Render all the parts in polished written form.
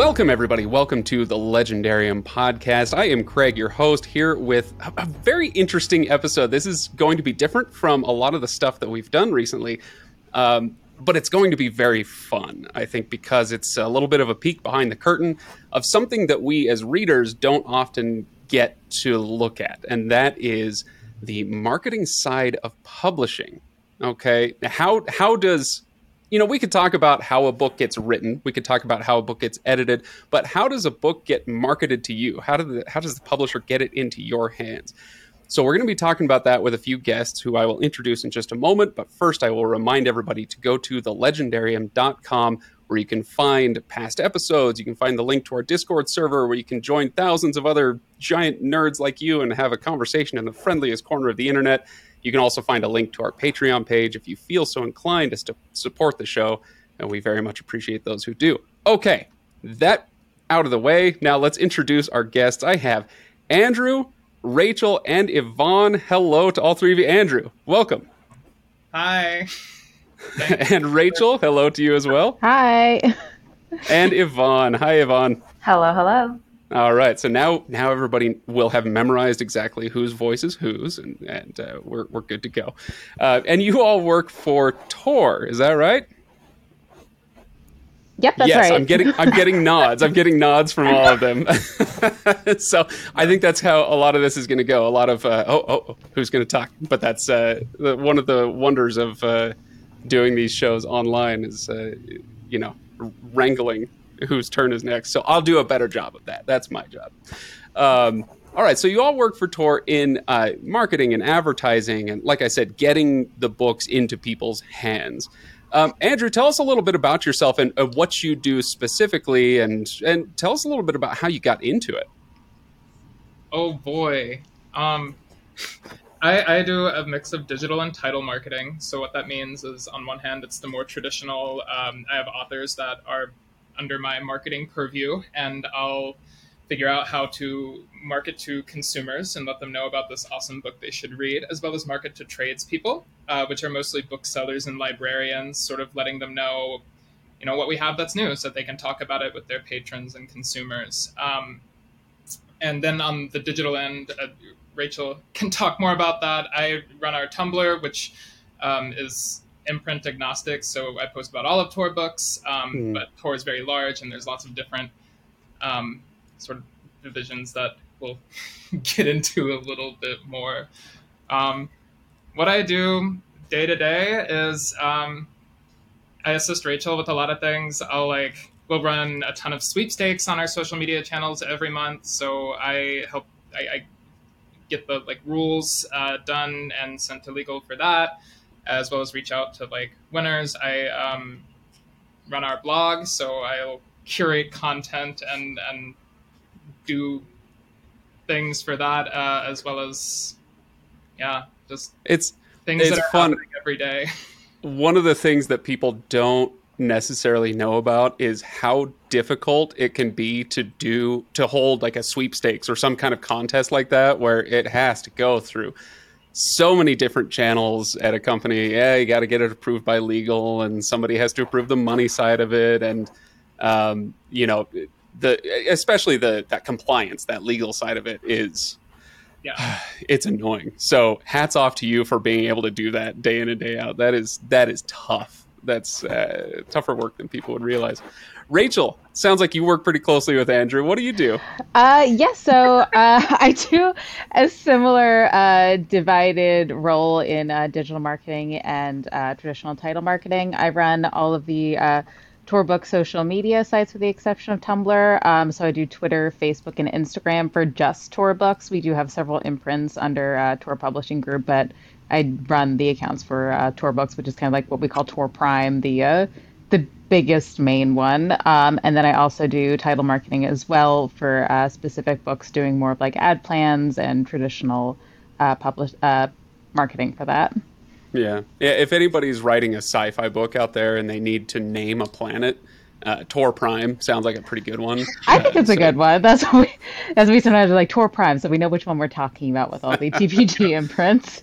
Welcome, everybody. Welcome to the Legendarium Podcast. I am Craig, your host, here with a very interesting episode. This is going to be different from a lot of the stuff that we've done recently, but it's going to be very fun, I think, because it's a little bit of a peek behind the curtain of something that we as readers don't often get to look at, and that is the marketing side of publishing. Okay, how does... You know, we could talk about how a book gets written. We could talk about how a book gets edited. But how does a book get marketed to you? How does the publisher get it into your hands? So we're going to be talking about that with a few guests who I will introduce in just a moment. But first, I will remind everybody to go to thelegendarium.com, where you can find past episodes. You can find the link to our Discord server, where you can join thousands of other giant nerds like you and have a conversation in the friendliest corner of the internet. You can also find a link to our Patreon page if you feel so inclined as to support the show, and we very much appreciate those who do. Okay, that out of the way. Now let's introduce our guests. I have Andrew, Rachel, and Yvonne. Hello to all three of you. Andrew, welcome. Hi. And Rachel, hello to you as well. Hi. And Yvonne. Hi, Yvonne. Hello, hello. All right, so now everybody will have memorized exactly whose voice is whose, and we're good to go. And you all work for Tor, is that right? Yep, that's right. Yes, I'm getting nods. I'm getting nods from all of them. So I think that's how a lot of this is going to go. A lot of who's going to talk? But that's one of the wonders of doing these shows online is wrangling whose turn is next. So I'll do a better job of that. That's my job. All right. So you all work for Tor in marketing and advertising. And like I said, getting the books into people's hands. Andrew, tell us a little bit about yourself and what you do specifically. And tell us a little bit about how you got into it. Oh, boy. I do a mix of digital and title marketing. So what that means is, on one hand, it's the more traditional. I have authors that are under my marketing purview, and I'll figure out how to market to consumers and let them know about this awesome book they should read, as well as market to tradespeople, which are mostly booksellers and librarians, sort of letting them know, what we have that's new so that they can talk about it with their patrons and consumers. And then on the digital end, Rachel can talk more about that. I run our Tumblr, which is imprint agnostic, so I post about all of Tor books, but Tor is very large, and there's lots of different sort of divisions that we'll get into a little bit more. What I do day to day is I assist Rachel with a lot of things. We'll run a ton of sweepstakes on our social media channels every month, so I help. I get the rules done and sent to legal for that, as well as reach out to winners. I run our blog, so I'll curate content and do things for that, as well as just things that are fun happening every day. One of the things that people don't necessarily know about is how difficult it can be to hold a sweepstakes or some kind of contest like that, where it has to go through so many different channels at a company. You got to get it approved by legal, and somebody has to approve the money side of it, and especially that compliance, that legal side of it is, it's annoying. So hats off to you for being able to do that day in and day out. That is tough. That's tougher work than people would realize. Rachel, sounds like you work pretty closely with Andrew. What do you do? I do a similar divided role in digital marketing and traditional title marketing. I run all of the Tor book social media sites with the exception of Tumblr. So I do Twitter, Facebook, and Instagram for just Tor books. We do have several imprints under Tor Publishing Group, but I run the accounts for Tor books, which is kind of what we call Tor Prime, the biggest main one. And then I also do title marketing as well for specific books, doing more of ad plans and traditional marketing for that. Yeah. If anybody's writing a sci-fi book out there and they need to name a planet, Tor Prime sounds like a pretty good one. I think it's a good one. That's what we sometimes are Tor Prime, so we know which one we're talking about with all the TPG imprints.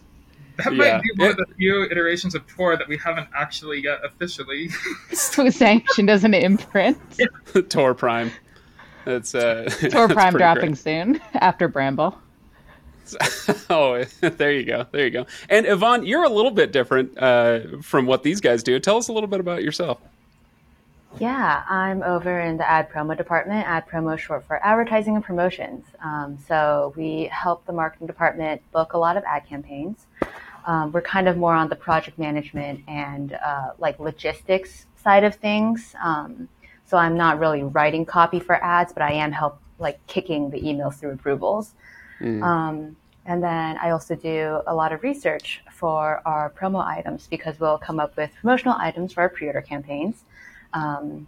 That might be one of the few iterations of Tor that we haven't actually yet officially sanctioned as an imprint. Tor Prime. That's Tor Prime dropping great. Soon after Bramble. Oh, there you go. There you go. And Yvonne, you're a little bit different from what these guys do. Tell us a little bit about yourself. Yeah, I'm over in the ad promo department. Ad promo, short for advertising and promotions. So we help the marketing department book a lot of ad campaigns. We're kind of more on the project management and like logistics side of things. So I'm not really writing copy for ads, but I am kicking the emails through approvals. Mm. And then I also do a lot of research for our promo items because we'll come up with promotional items for our pre-order campaigns.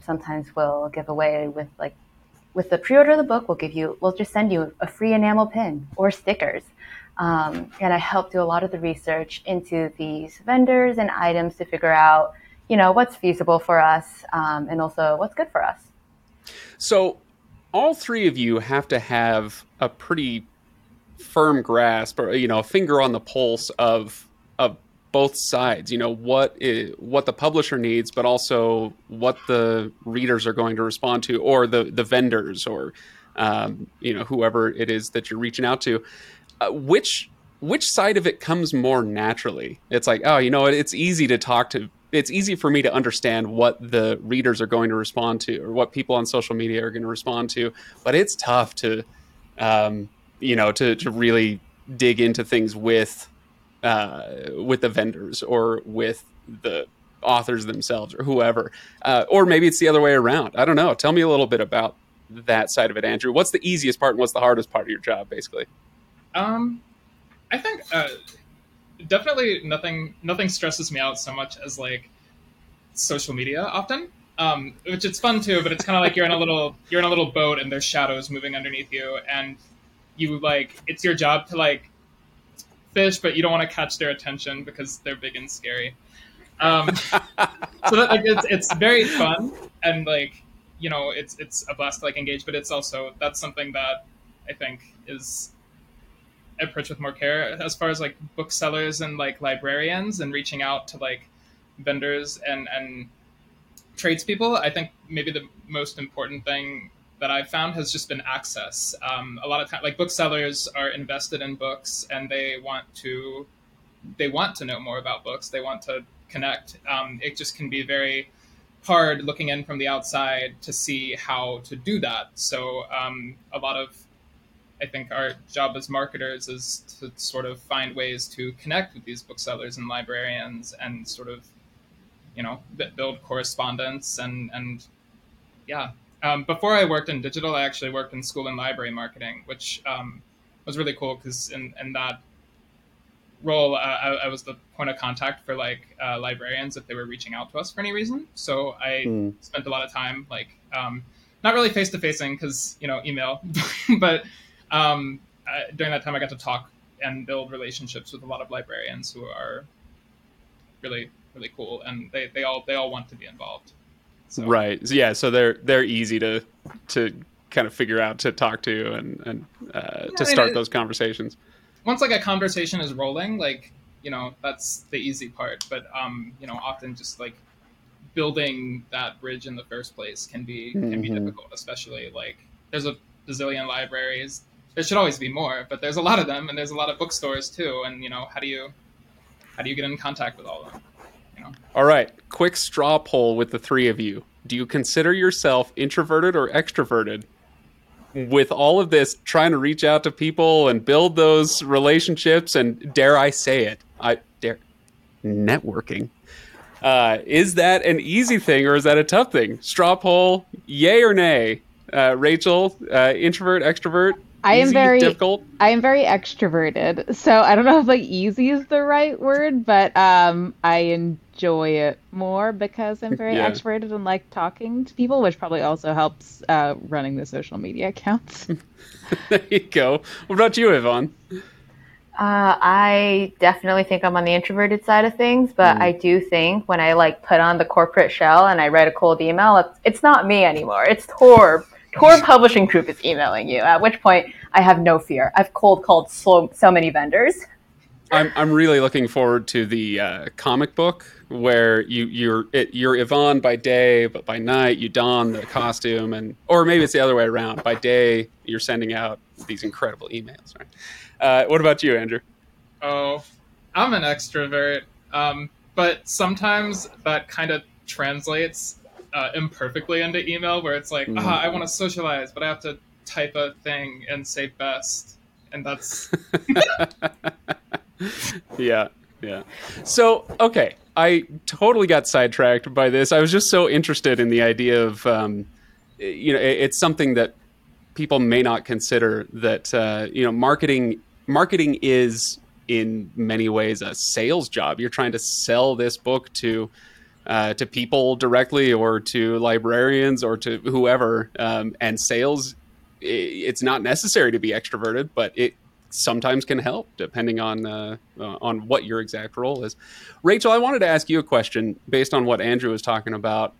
Sometimes we'll give away with the pre-order of the book, we'll just send you a free enamel pin or stickers. And I help do a lot of the research into these vendors and items to figure out, what's feasible for us, and also what's good for us. So all three of you have to have a pretty firm grasp or, a finger on the pulse of both sides, what the publisher needs, but also what the readers are going to respond to, or the vendors, or whoever it is that you're reaching out to. Which side of it comes more naturally? It's like, it's easy to talk to. It's easy for me to understand what the readers are going to respond to, or what people on social media are going to respond to. But it's tough to, to really dig into things with the vendors or with the authors themselves or whoever, or maybe it's the other way around. I don't know. Tell me a little bit about that side of it, Andrew. What's the easiest part and what's the hardest part of your job, basically? I think definitely nothing stresses me out so much as social media often, which it's fun too, but it's kind of like you're in a little boat and there's shadows moving underneath you, and it's your job to fish, but you don't want to catch their attention because they're big and scary. So that, it's very fun, and it's a blast to engage, but it's also, that's something that I think is approached with more care as far as booksellers and librarians and reaching out to vendors and tradespeople. I think maybe the most important thing that I've found has just been access. A lot of times, booksellers are invested in books, and they want to know more about books. They want to connect. It just can be very hard looking in from the outside to see how to do that. So a lot of, I think, our job as marketers is to sort of find ways to connect with these booksellers and librarians and sort of, build correspondence and yeah. Before I worked in digital, I actually worked in school and library marketing, which was really cool because in that role, I was the point of contact for librarians if they were reaching out to us for any reason. So I spent a lot of time not really face-to-facing because, email, but during that time I got to talk and build relationships with a lot of librarians who are really, really cool, and they all want to be involved. So. Right. Yeah. So they're easy to kind of figure out, to talk to to start those conversations. Once a conversation is rolling, that's the easy part. But, often just building that bridge in the first place can be difficult, especially there's a bazillion libraries. There should always be more, but there's a lot of them, and there's a lot of bookstores too. And, how do you get in contact with all of them? All right, quick straw poll with the three of you. Do you consider yourself introverted or extroverted? With all of this, trying to reach out to people and build those relationships, and dare I say it, networking. Is that an easy thing or is that a tough thing? Straw poll, yay or nay? Rachel, introvert, extrovert? I am very extroverted, so I don't know if easy is the right word, but I enjoy it more because I'm very extroverted and like talking to people, which probably also helps running the social media accounts. There you go. What about you, Yvonne? I definitely think I'm on the introverted side of things, but I do think when I put on the corporate shell and I write a cold email, it's not me anymore. It's Torb. Tor Publishing Group is emailing you, at which point I have no fear. I've cold called so many vendors. I'm really looking forward to the comic book where you're Yvonne by day, but by night you don the costume, and or maybe it's the other way around. By day you're sending out these incredible emails, right? What about you, Andrew? Oh, I'm an extrovert, but sometimes that kind of translates imperfectly into email, where it's like, I want to socialize, but I have to type a thing and say best, and that's yeah. So okay, I totally got sidetracked by this. I was just so interested in the idea of, it's something that people may not consider that marketing is in many ways a sales job. You're trying to sell this book to people directly, or to librarians, or to whoever. And sales, it's not necessary to be extroverted, but it sometimes can help depending on what your exact role is. Rachel, I wanted to ask you a question based on what Andrew was talking about.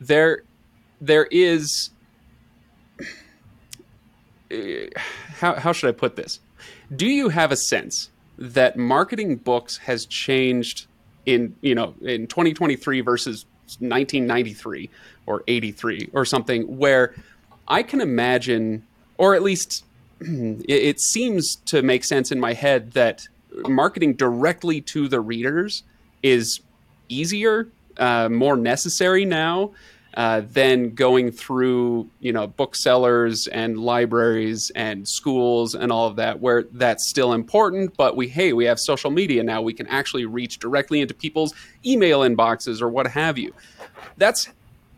There is, how should I put this? Do you have a sense that marketing books has changed in 2023 versus 1993 or 83 or something, where I can imagine, or at least it seems to make sense in my head, that marketing directly to the readers is easier, more necessary now than going through, booksellers and libraries and schools and all of that, where that's still important, but we have social media now. We can actually reach directly into people's email inboxes or what have you.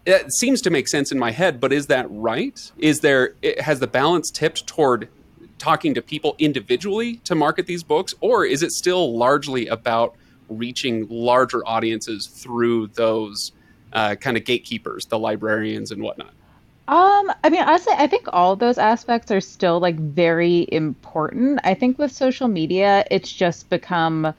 It seems to make sense in my head, but is that right? Has the balance tipped toward talking to people individually to market these books, or is it still largely about reaching larger audiences through those kind of gatekeepers, the librarians and whatnot? Honestly, I think all those aspects are still very important. I think with social media, it's just become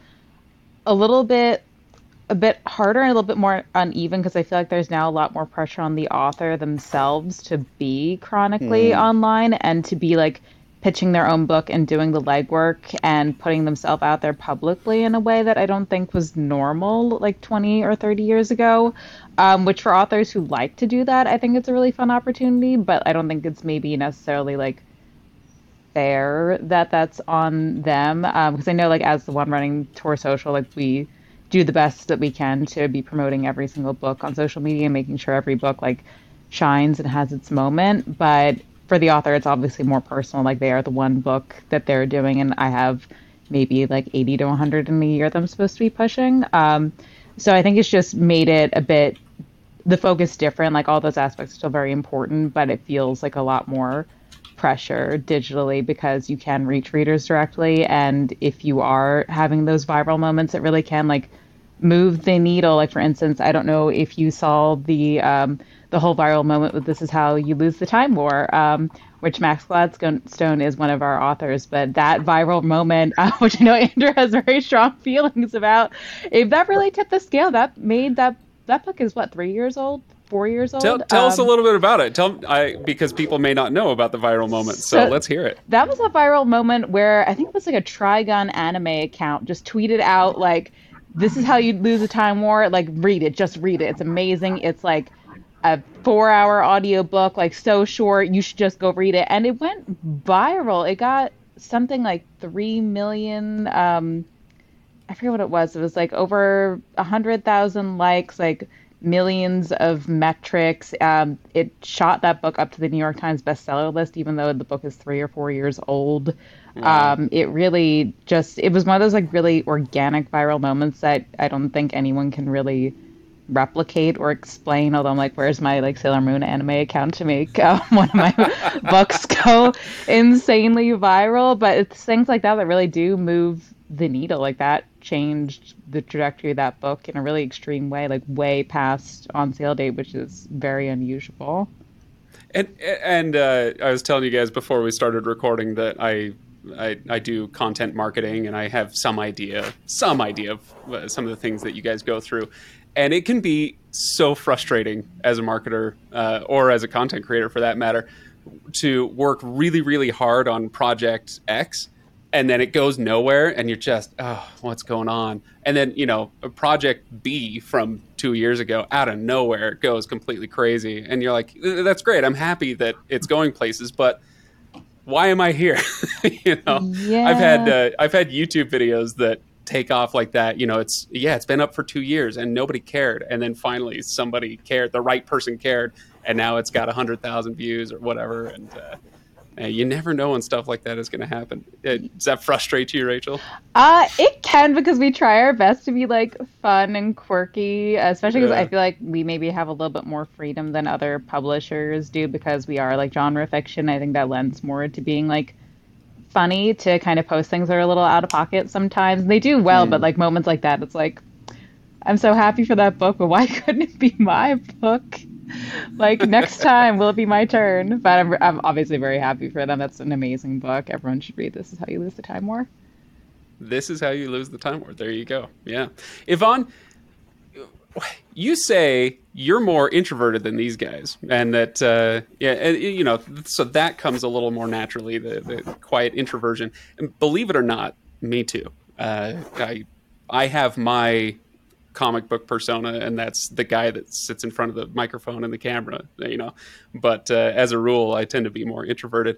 a bit harder and a little bit more uneven, because I feel like there's now a lot more pressure on the author themselves to be chronically online and to be pitching their own book and doing the legwork and putting themselves out there publicly in a way that I don't think was normal 20 or 30 years ago, which for authors who like to do that, I think it's a really fun opportunity, but I don't think it's maybe necessarily fair that that's on them, because I know as the one running Tor Social, we do the best that we can to be promoting every single book on social media and making sure every book shines and has its moment. But for the author, it's obviously more personal. They are the one book that they're doing, and I have maybe 80 to 100 in a year that I'm supposed to be pushing. So I think it's just made it a bit, the focus different. All those aspects are still very important, but it feels a lot more pressure digitally, because you can reach readers directly, and if you are having those viral moments, it really can move the needle. For instance, I don't know if you saw the whole viral moment with This Is How You Lose the Time War, which Max Gladstone is one of our authors, but that viral moment, which I know Andrew has very strong feelings about, if that really tipped the scale, that made that book is 3 years old? 4 years old. Tell us a little bit about it. Because people may not know about the viral moment, so let's hear it. That was a viral moment where I think it was a Trigun anime account just tweeted out "This is how you lose a time war. Read it. Just read it. It's amazing. It's a 4-hour audiobook. So short. You should just go read it." And it went viral. It got something 3 million. I forget what it was. It was over 100,000 likes. Millions of metrics. It shot that book up to the New York Times bestseller list, even though the book is 3 or 4 years old. Wow. It really it was one of those really organic viral moments that I don't think anyone can really replicate or explain, although I'm where's my Sailor Moon anime account to make one of my books go insanely viral. But it's things like that that really do move the needle. That changed the trajectory of that book in a really extreme way, way past on sale date, which is very unusual. And I was telling you guys before we started recording that I do content marketing, and I have some idea of some of the things that you guys go through. And it can be so frustrating as a marketer or as a content creator for that matter, to work really, really hard on Project X and then it goes nowhere, and you're just, oh, what's going on? And then, you know, Project B from 2 years ago, out of nowhere, goes completely crazy. And you're like, that's great. I'm happy that it's going places, but why am I here? You know, yeah. I've had YouTube videos that take off like that. You know, it's been up for 2 years and nobody cared. And then finally somebody cared, the right person cared. And now it's got 100,000 views or whatever. And, you never know when stuff like that is going to happen. Does that frustrate you, Rachel? It can, because we try our best to be like fun and quirky, especially because I feel like we maybe have a little bit more freedom than other publishers do because we are like genre fiction. I think that lends more to being like funny, to kind of post things that are a little out of pocket sometimes. And they do well, but like moments like that, it's like, I'm so happy for that book, but why couldn't it be my book? Like, next time will it be my turn? But I'm obviously very happy for them. That's an amazing book. Everyone should read This Is How You Lose the Time War. This Is How You Lose the Time War. There you go. Yeah. Yvonne, you say you're more introverted than these guys, and that, you know, so that comes a little more naturally, the quiet introversion. And believe it or not, me too. I have my comic book persona, and that's the guy that sits in front of the microphone and the camera, you know, but as a rule I tend to be more introverted.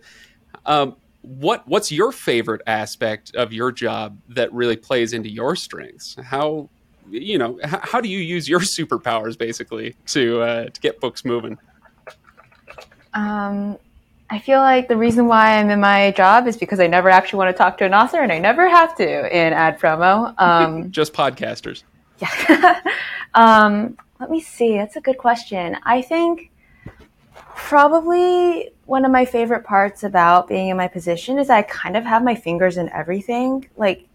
What's your favorite aspect of your job that really plays into your strengths? How, you know, how do you use your superpowers basically to get books moving? I feel like the reason why I'm in my job is because I never actually want to talk to an author, and I never have to in ad promo. Just podcasters. Yeah. Let me see. That's a good question. I think probably one of my favorite parts about being in my position is I kind of have my fingers in everything. Like,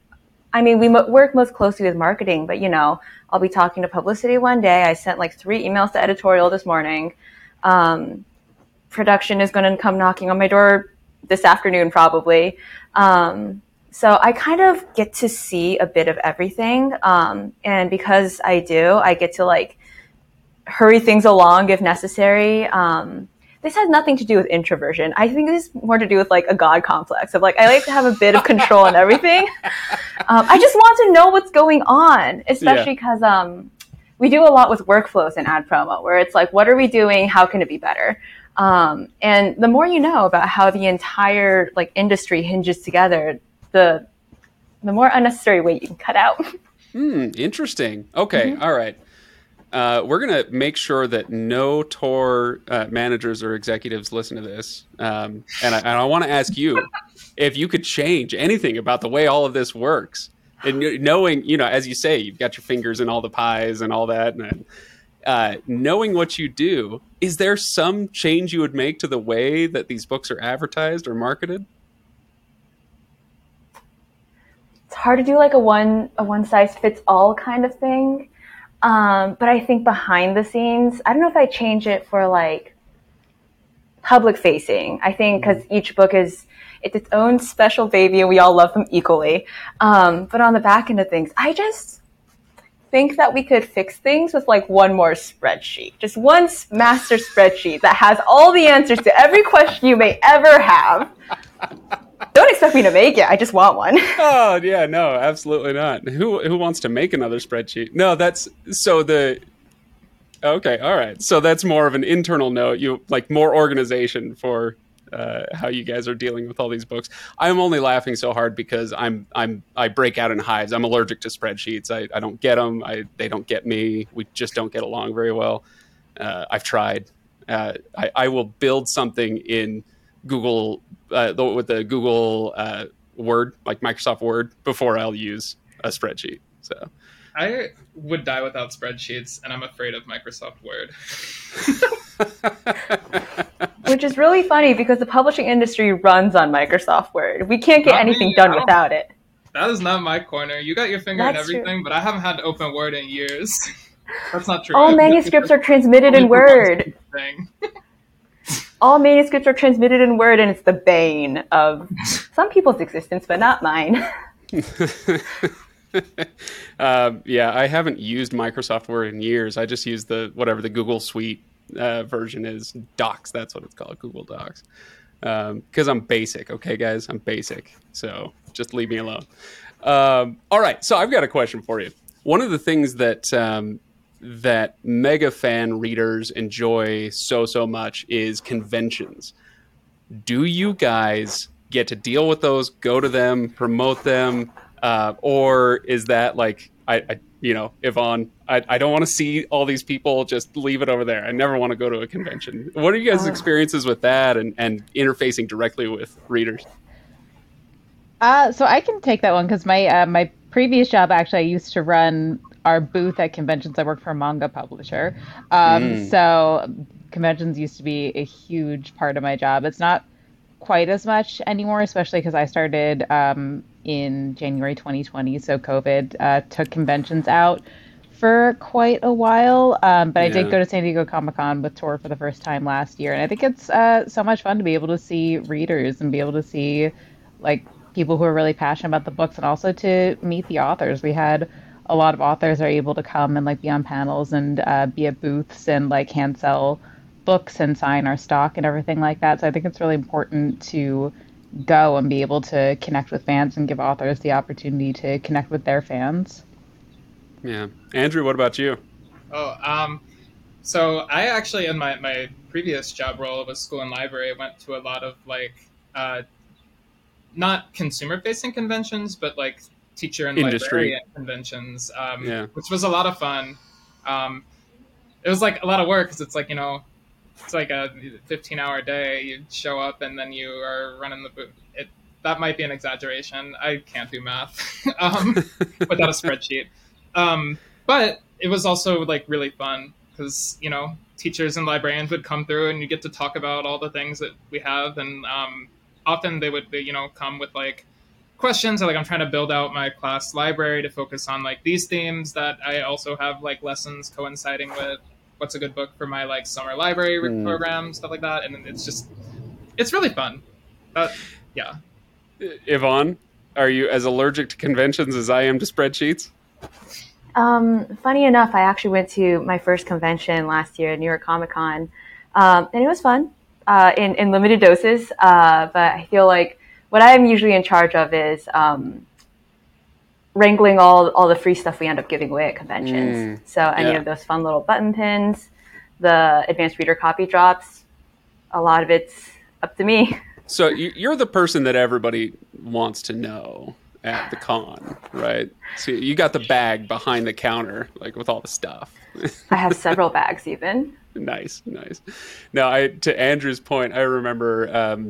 I mean, we work most closely with marketing, but, you know, I'll be talking to publicity one day. I sent like 3 emails to editorial this morning. Production is going to come knocking on my door this afternoon, probably. So I kind of get to see a bit of everything. And because I do, I get to like hurry things along if necessary. This has nothing to do with introversion. I think this is more to do with like a God complex of like, I like to have a bit of control on everything. I just want to know what's going on, especially because we do a lot with workflows in ad promo where it's like, what are we doing? How can it be better? And the more you know about how the entire like industry hinges together, the more unnecessary weight you can cut out. Interesting. Okay. Mm-hmm. All right. We're going to make sure that no Tor managers or executives listen to this. And I want to ask you if you could change anything about the way all of this works. And knowing, you know, as you say, you've got your fingers in all the pies and all that. And knowing what you do, is there some change you would make to the way that these books are advertised or marketed? It's hard to do like a one size fits all kind of thing. But I think behind the scenes, I don't know if I change it for like public facing. I think because each book is its own special baby and we all love them equally. But on the back end of things, I just think that we could fix things with like one more spreadsheet, just one master spreadsheet that has all the answers to every question you may ever have. Don't expect me to make it. I just want one. Oh, yeah, no, absolutely not. Who wants to make another spreadsheet? No, that's okay. All right. So that's more of an internal note. You like more organization for how you guys are dealing with all these books. I'm only laughing so hard because I break out in hives. I'm allergic to spreadsheets. I don't get them. They don't get me. We just don't get along very well. I've tried. I will build something in Google with the Google Word, like Microsoft Word, before I'll use a spreadsheet. So I would die without spreadsheets, and I'm afraid of Microsoft Word. Which is really funny because the publishing industry runs on Microsoft Word. We can't get anything done without it. That is not my corner. You got your finger in everything, true. But I haven't had to open Word in years. That's not true. All manuscripts are transmitted in Word. All manuscripts are transmitted in Word, and it's the bane of some people's existence, but not mine. Yeah, I haven't used Microsoft Word in years. I just use the Google Suite version is. Docs, that's what it's called, Google Docs. Because I'm basic, okay, guys? I'm basic. So Just leave me alone. All right. So I've got a question for you. One of the things that that mega fan readers enjoy so much is conventions. Do you guys get to deal with those, go to them, promote them, or is that like, I you know, Yvonne, I don't want to see all these people, just leave it over there. I never want to go to a convention. What are you guys' experiences with that and interfacing directly with readers? So I can take that one because my my previous job, actually, I used to run our booth at conventions. I worked for a manga publisher. So conventions used to be a huge part of my job. It's not quite as much anymore, especially because I started in January 2020. So COVID took conventions out for quite a while. But I did go to San Diego Comic Con with Tor for the first time last year. And I think it's so much fun to be able to see readers and be able to see like people who are really passionate about the books and also to meet the authors. We had a lot of authors are able to come and like be on panels and be at booths and like hand sell books and sign our stock and everything like that. So I think it's really important to go and be able to connect with fans and give authors the opportunity to connect with their fans. Yeah. Andrew, what about you? So I actually, in my previous job role of a school and library, went to a lot of like, not consumer facing conventions, but like teacher and librarian conventions, which was a lot of fun. It was like a lot of work because it's like, you know, it's like a 15-hour day. You show up and then you are running the booth. That might be an exaggeration. I can't do math without a spreadsheet. But it was also like really fun because, you know, teachers and librarians would come through and you get to talk about all the things that we have. And often they would, you know, come with like questions or like I'm trying to build out my class library to focus on like these themes that I also have like lessons coinciding with. What's a good book for my like summer library program, stuff like that. And it's just, it's really fun. Yeah. Yvonne, are you as allergic to conventions as I am to spreadsheets? Funny enough, I actually went to my first convention last year, New York Comic Con. And it was fun in limited doses. But I feel like what I'm usually in charge of is wrangling all the free stuff we end up giving away at conventions. So any of those fun little button pins, the advanced reader copy drops, a lot of it's up to me. So you're the person that everybody wants to know at the con, right? So you got the bag behind the counter, like with all the stuff. I have several bags even. Nice. Now, to Andrew's point, I remember...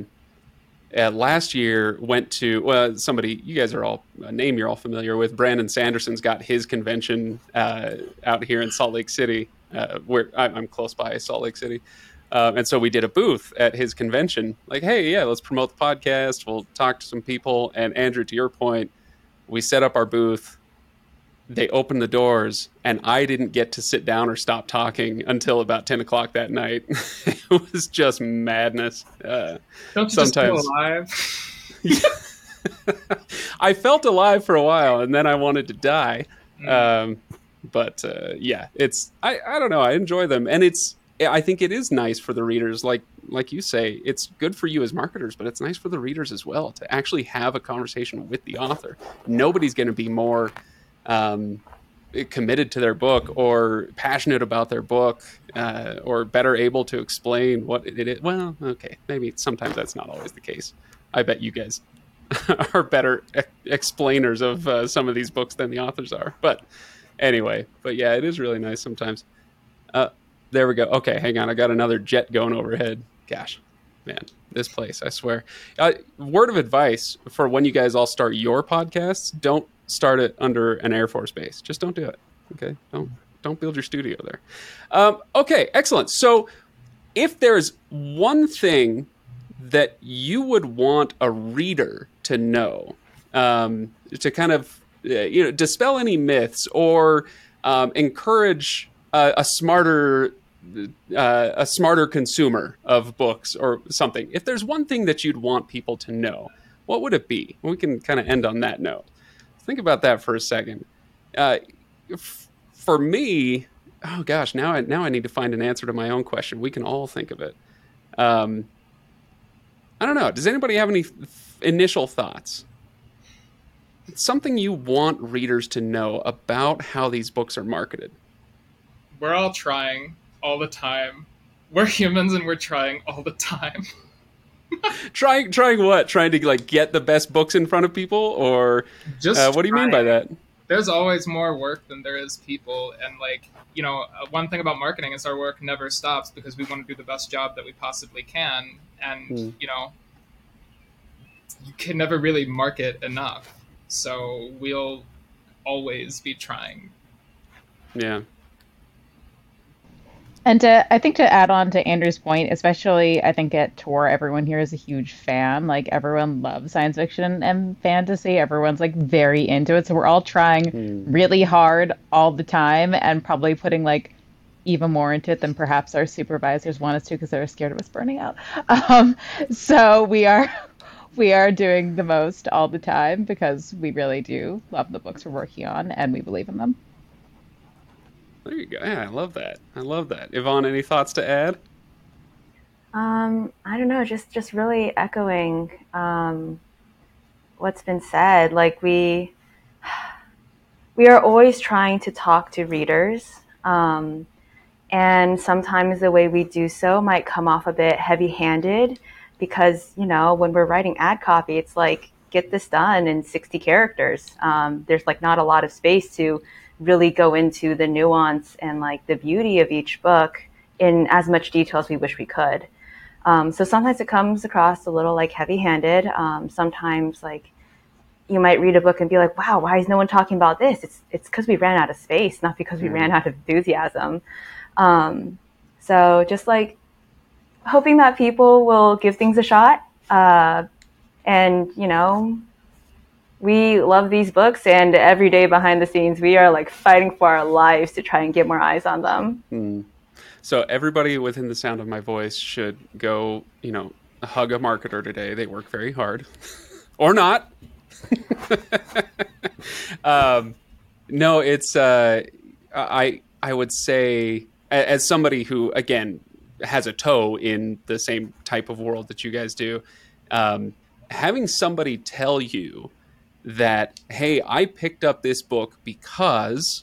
last year went to, well, somebody, you guys are all, a name you're all familiar with, Brandon Sanderson's got his convention out here in Salt Lake City, where I'm close by Salt Lake City. And so we did a booth at his convention, like, hey, yeah, let's promote the podcast. We'll talk to some people. And Andrew, to your point, we set up our booth. They opened the doors and I didn't get to sit down or stop talking until about 10 o'clock that night. It was just madness. Don't you sometimes just feel alive? I felt alive for a while and then I wanted to die. It's, I don't know. I enjoy them. And I think it is nice for the readers. Like you say, it's good for you as marketers, but it's nice for the readers as well to actually have a conversation with the author. Nobody's going to be more, committed to their book or passionate about their book or better able to explain what it is. Well, okay, maybe sometimes that's not always the case. I bet you guys are better explainers of some of these books than the authors are. But anyway, yeah, it is really nice sometimes. There we go. Okay, hang on. I got another jet going overhead. Gosh, man, this place, I swear. Word of advice for when you guys all start your podcasts, don't start it under an Air Force base. Just don't do it. Okay. Don't build your studio there. Okay. Excellent. So if there's one thing that you would want a reader to know, to kind of, you know, dispel any myths or, encourage a smarter consumer of books or something, if there's one thing that you'd want people to know, what would it be? We can kind of end on that note. Think about that for a second. For me, oh gosh, now I need to find an answer to my own question. We can all think of it. I don't know. Does anybody have any initial thoughts? something you want readers to know about how these books are marketed? We're all trying all the time. We're humans and we're trying all the time. Trying what? Trying to like get the best books in front of people, or just what do you mean by that? There's always more work than there is people, and like, you know, one thing about marketing is our work never stops because we want to do the best job that we possibly can, and you know, you can never really market enough, so we'll always be trying. Yeah. And I think to add on to Andrew's point, especially I think at Tor, everyone here is a huge fan. Like, everyone loves science fiction and fantasy. Everyone's like very into it. So we're all trying really hard all the time, and probably putting like even more into it than perhaps our supervisors want us to because they're scared of us burning out. So we are doing the most all the time because we really do love the books we're working on and we believe in them. There you go. Yeah, I love that. Yvonne, any thoughts to add? I don't know. Just really echoing what's been said. Like, we are always trying to talk to readers, and sometimes the way we do so might come off a bit heavy-handed because, you know, when we're writing ad copy, it's like, get this done in 60 characters. There's like not a lot of space to really go into the nuance and like the beauty of each book in as much detail as we wish we could. So sometimes it comes across a little like heavy-handed. Sometimes like you might read a book and be like, wow, why is no one talking about this? It's because we ran out of space, not because we ran out of enthusiasm. So just like hoping that people will give things a shot. And you know, we love these books, and every day behind the scenes, we are like fighting for our lives to try and get more eyes on them. So everybody within the sound of my voice should go, you know, hug a marketer today. They work very hard or not. No, it's, I would say as somebody who, again, has a toe in the same type of world that you guys do, having somebody tell you that, hey, I picked up this book because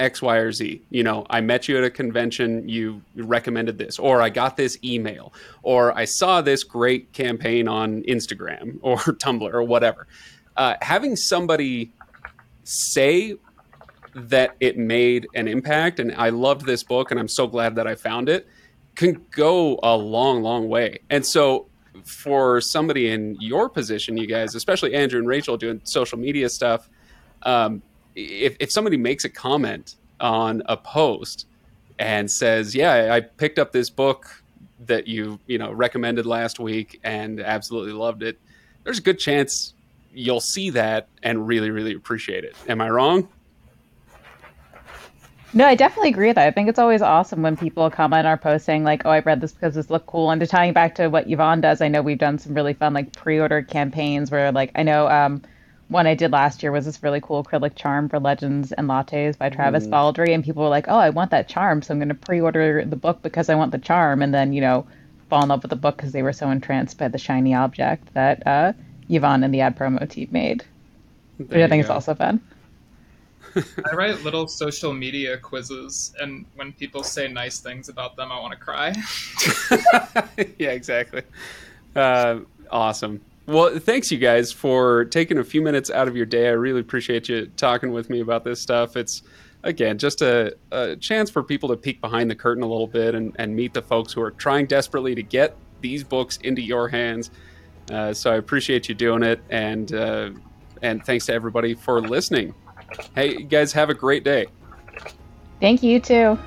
X, Y, or Z. You know, I met you at a convention, you recommended this, or I got this email, or I saw this great campaign on Instagram or Tumblr or whatever. Having somebody say that it made an impact and I loved this book and I'm so glad that I found it can go a long, long way. And so for somebody in your position, you guys, especially Andrew and Rachel doing social media stuff, if somebody makes a comment on a post and says, yeah, I picked up this book that you know, recommended last week and absolutely loved it, there's a good chance you'll see that and really, really appreciate it. Am I wrong? No, I definitely agree with that. I think it's always awesome when people comment on our post saying like, oh, I read this because this looked cool. And to tying back to what Yvonne does, I know we've done some really fun like pre-order campaigns where like, I know one I did last year was this really cool acrylic charm for Legends and Lattes by Travis Baldry. And people were like, oh, I want that charm. So I'm going to pre-order the book because I want the charm. And then, you know, fall in love with the book because they were so entranced by the shiny object that Yvonne and the ad promo team made, which I think is also fun. I write little social media quizzes, and when people say nice things about them, I want to cry. Yeah, exactly. Awesome. Well, thanks you guys for taking a few minutes out of your day. I really appreciate you talking with me about this stuff. It's, again, just a chance for people to peek behind the curtain a little bit and meet the folks who are trying desperately to get these books into your hands. So I appreciate you doing it, and thanks to everybody for listening. Hey, you guys, have a great day. Thank you, too.